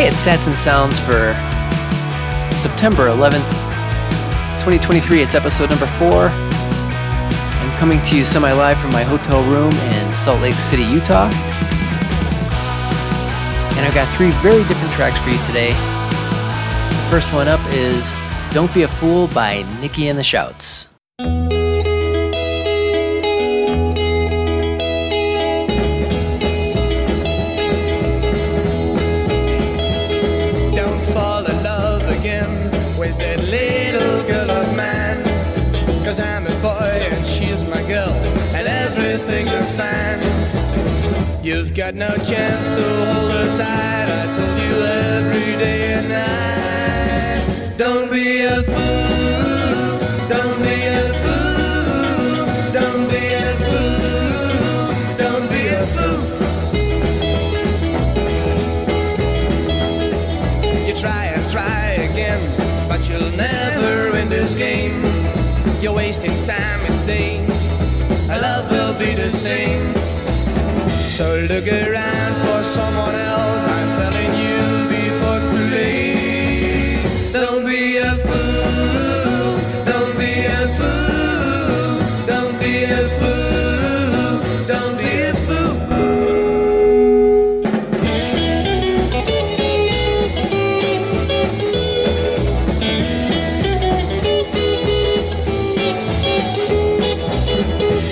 Hey, it's Sats and Sounds for September 11th, 2023. It's episode number 4. I'm coming to you semi-live from my hotel room in Salt Lake City, Utah. And I've got 3 very different tracks for you today. The first one up is Don't Be a Fool by Nicky and the Shouts. You've got no chance to hold her tight. I tell you every day and night. Don't be a fool. Don't be a fool. Don't be a fool. Don't be a fool. You try again, but you'll never win this game. You're wasting time, it's dangerous. Our love will be the same. So look around for someone else, I'm telling you before it's too late. Don't be a fool, don't be a fool, don't be a fool, don't be a fool.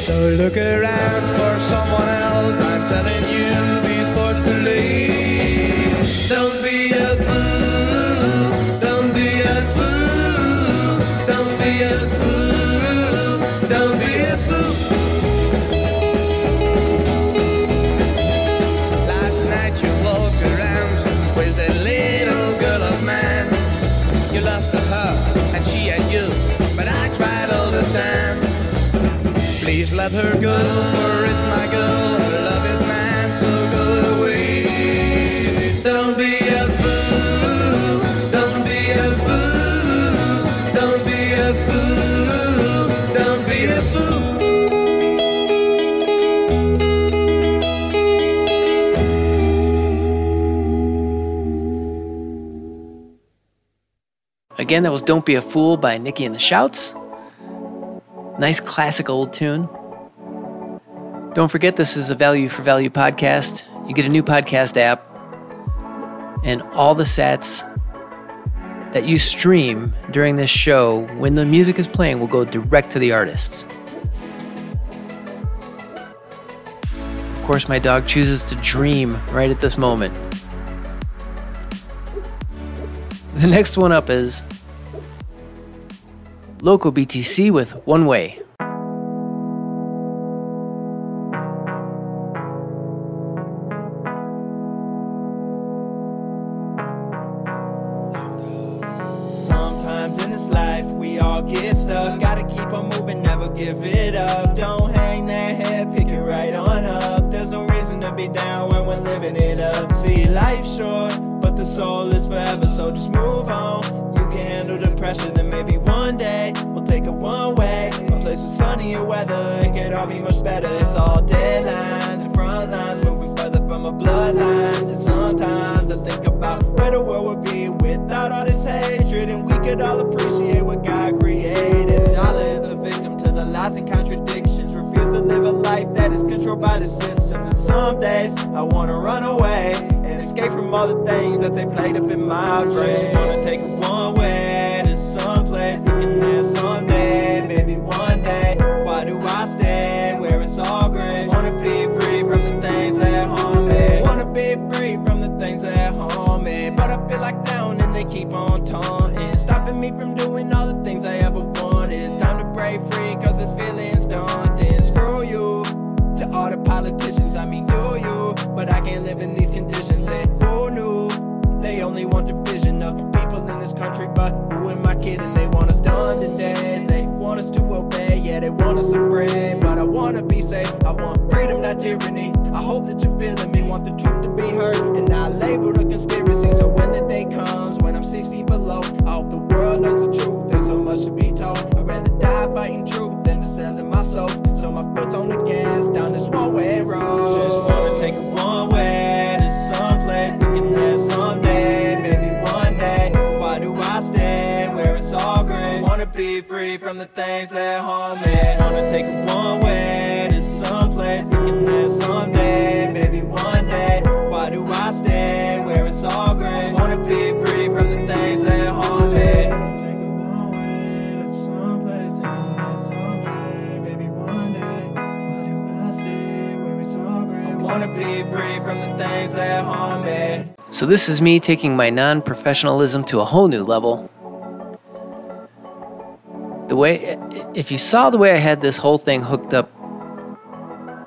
So look around for someone else. Telling you before it's too late. Don't be a fool. Don't be a fool. Don't be a fool. Don't be a fool. Last night you walked around with that little girl of mine. You loved her and she and you, but I cried all the time. Please let her go, for it's my girl. Her love is mine, so go away. Don't be a fool. Don't be a fool. Don't be a fool. Don't be a fool. Again, that was Don't Be a Fool by Nicky and the Shouts. Nice classic old tune. Don't forget, this is a value for value podcast. You get a new podcast app, and all the sats that you stream during this show, when the music is playing, will go direct to the artists. Of course, my dog chooses to dream right at this moment. The next one up is LoKoBTC with One Way. Sometimes in this life we all get stuck. Gotta keep on moving, never give it up. Don't hang that head, pick it right on up. There's no reason to be down when we're living it up. See, life's short, but the soul is forever, so just move on. Handle the pressure, then maybe one day we'll take it one way. A place with sunnier weather, it could all be much better. It's all deadlines and front lines, moving further from our bloodlines. And sometimes I think about where the world would be without all this hatred, and we could all appreciate what God created. All is a victim to the lies and contradictions, refuse to live a life that is controlled by the systems. And some days I want to run away and escape from all the things that they played up in my brain. Just wanna take it one way to someplace, thinking that someday, maybe one day. Why do I stay where it's all gray? Wanna be free from the things that harm me. Wanna be free from the things that harm me. But I feel like down and they keep on taunting, stopping me from doing all the things I ever wanted. It's time to break free, cause this feeling's daunting. Screw you to all the politicians, I mean do you? But I can't live in these conditions, and who knew? They only want division of people in this country, but who am I kidding? They want us done to death, they want us to obey, yeah, they want us afraid. But I want to be safe, I want freedom, not tyranny. I hope that you're feeling me, want the truth to be heard, and not labeled a conspiracy. So when the day comes, when I'm 6 feet below, I hope the world learns the truth, there's so much to be told. I'd rather die fighting truth than to selling my soul. So my foot's on the gas, down this one-way road. Just want to take it one way to someplace, thinking that someday. be free from the things that harm me. Gonna take it one way to someplace thinking that someday, maybe one day. Why do I stay where it's all gray? Wanna be free from the things that harm me. Wanna be free from the things that harm me. So this is me taking my non-professionalism to a whole new level. The way, if you saw the way I had this whole thing hooked up,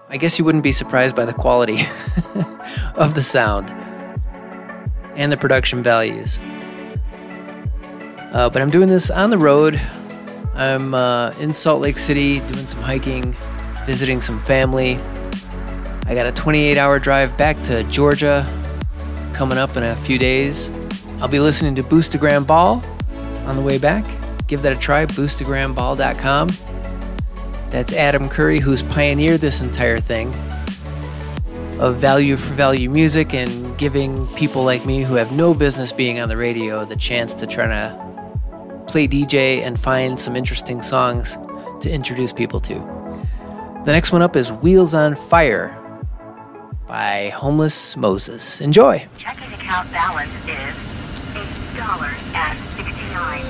I guess you wouldn't be surprised by the quality of the sound and the production values. But I'm doing this on the road. I'm in Salt Lake City doing some hiking, visiting some family. I got a 28-hour drive back to Georgia coming up in a few days. I'll be listening to Boostagram Ball on the way back. Give that a try, boostagramball.com. That's Adam Curry, who's pioneered this entire thing of value for value music and giving people like me who have no business being on the radio the chance to try to play DJ and find some interesting songs to introduce people to. The next one up is Wheels on Fire by Homeless Moses. Enjoy. Checking account balance is $8.69.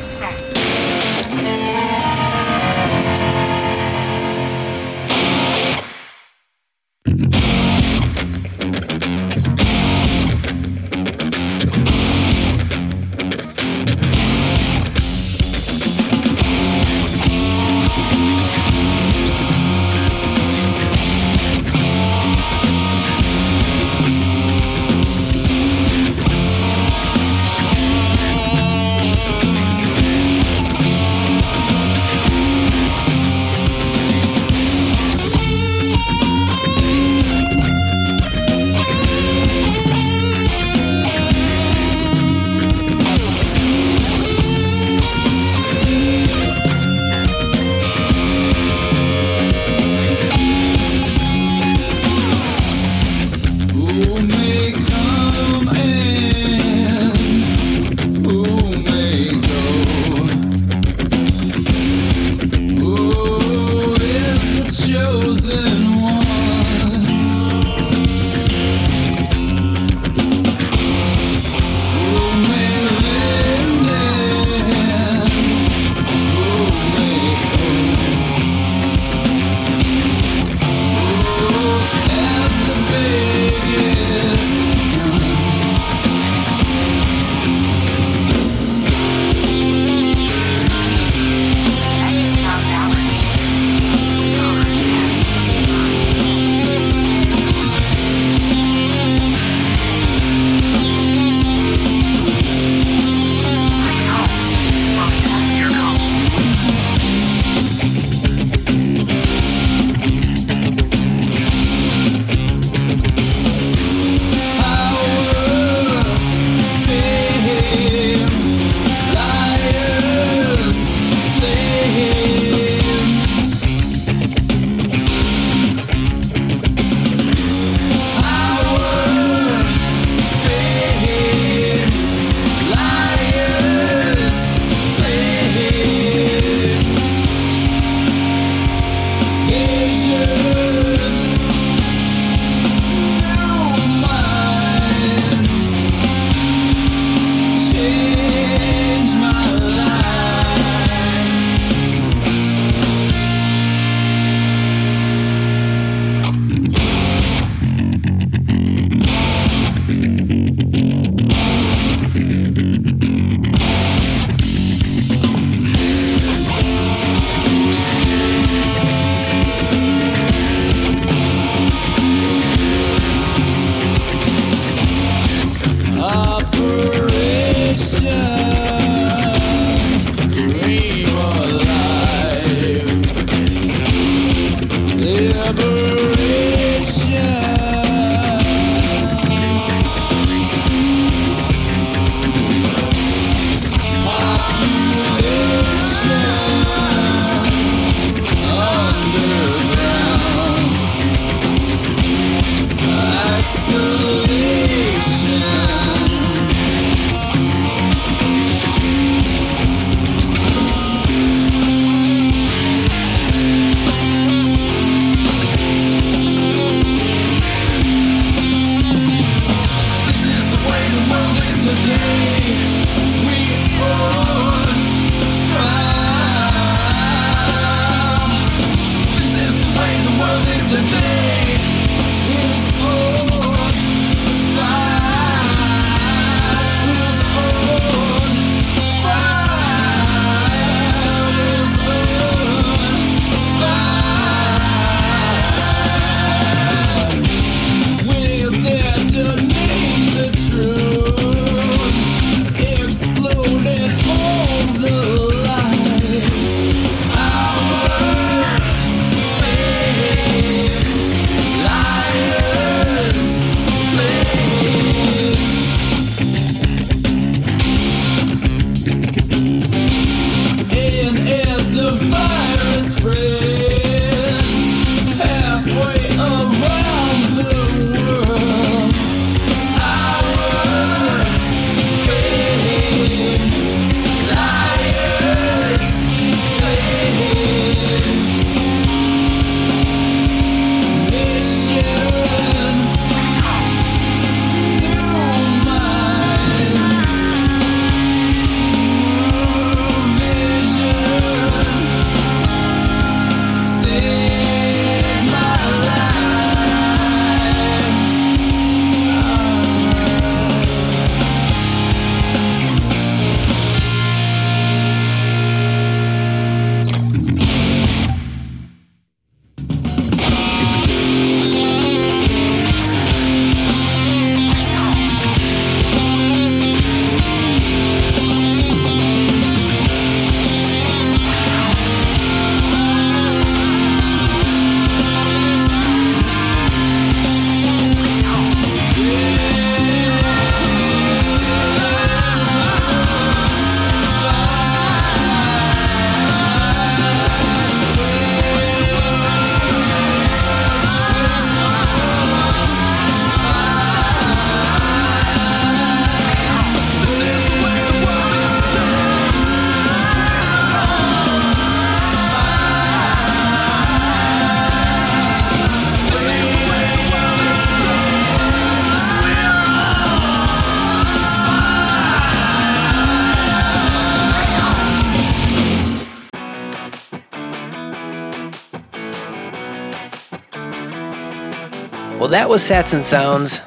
that was Sats and Sounds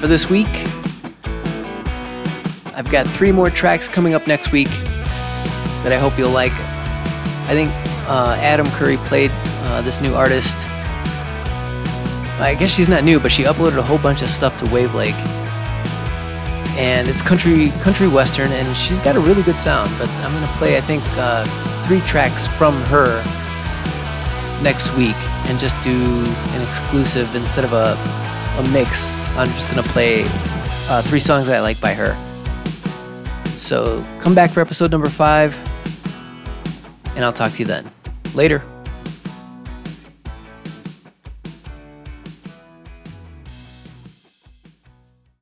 for this week. I've got 3 more tracks coming up next week that I hope you'll like. I think Adam Curry played this new artist. I guess she's not new, but she uploaded a whole bunch of stuff to Wavlake. And it's country western, and she's got a really good sound. But I'm going to play, I think, 3 tracks from her next week and just do an exclusive instead of a mix. I'm just going to play 3 songs that I like by her. So come back for episode number 5, and I'll talk to you then. Later.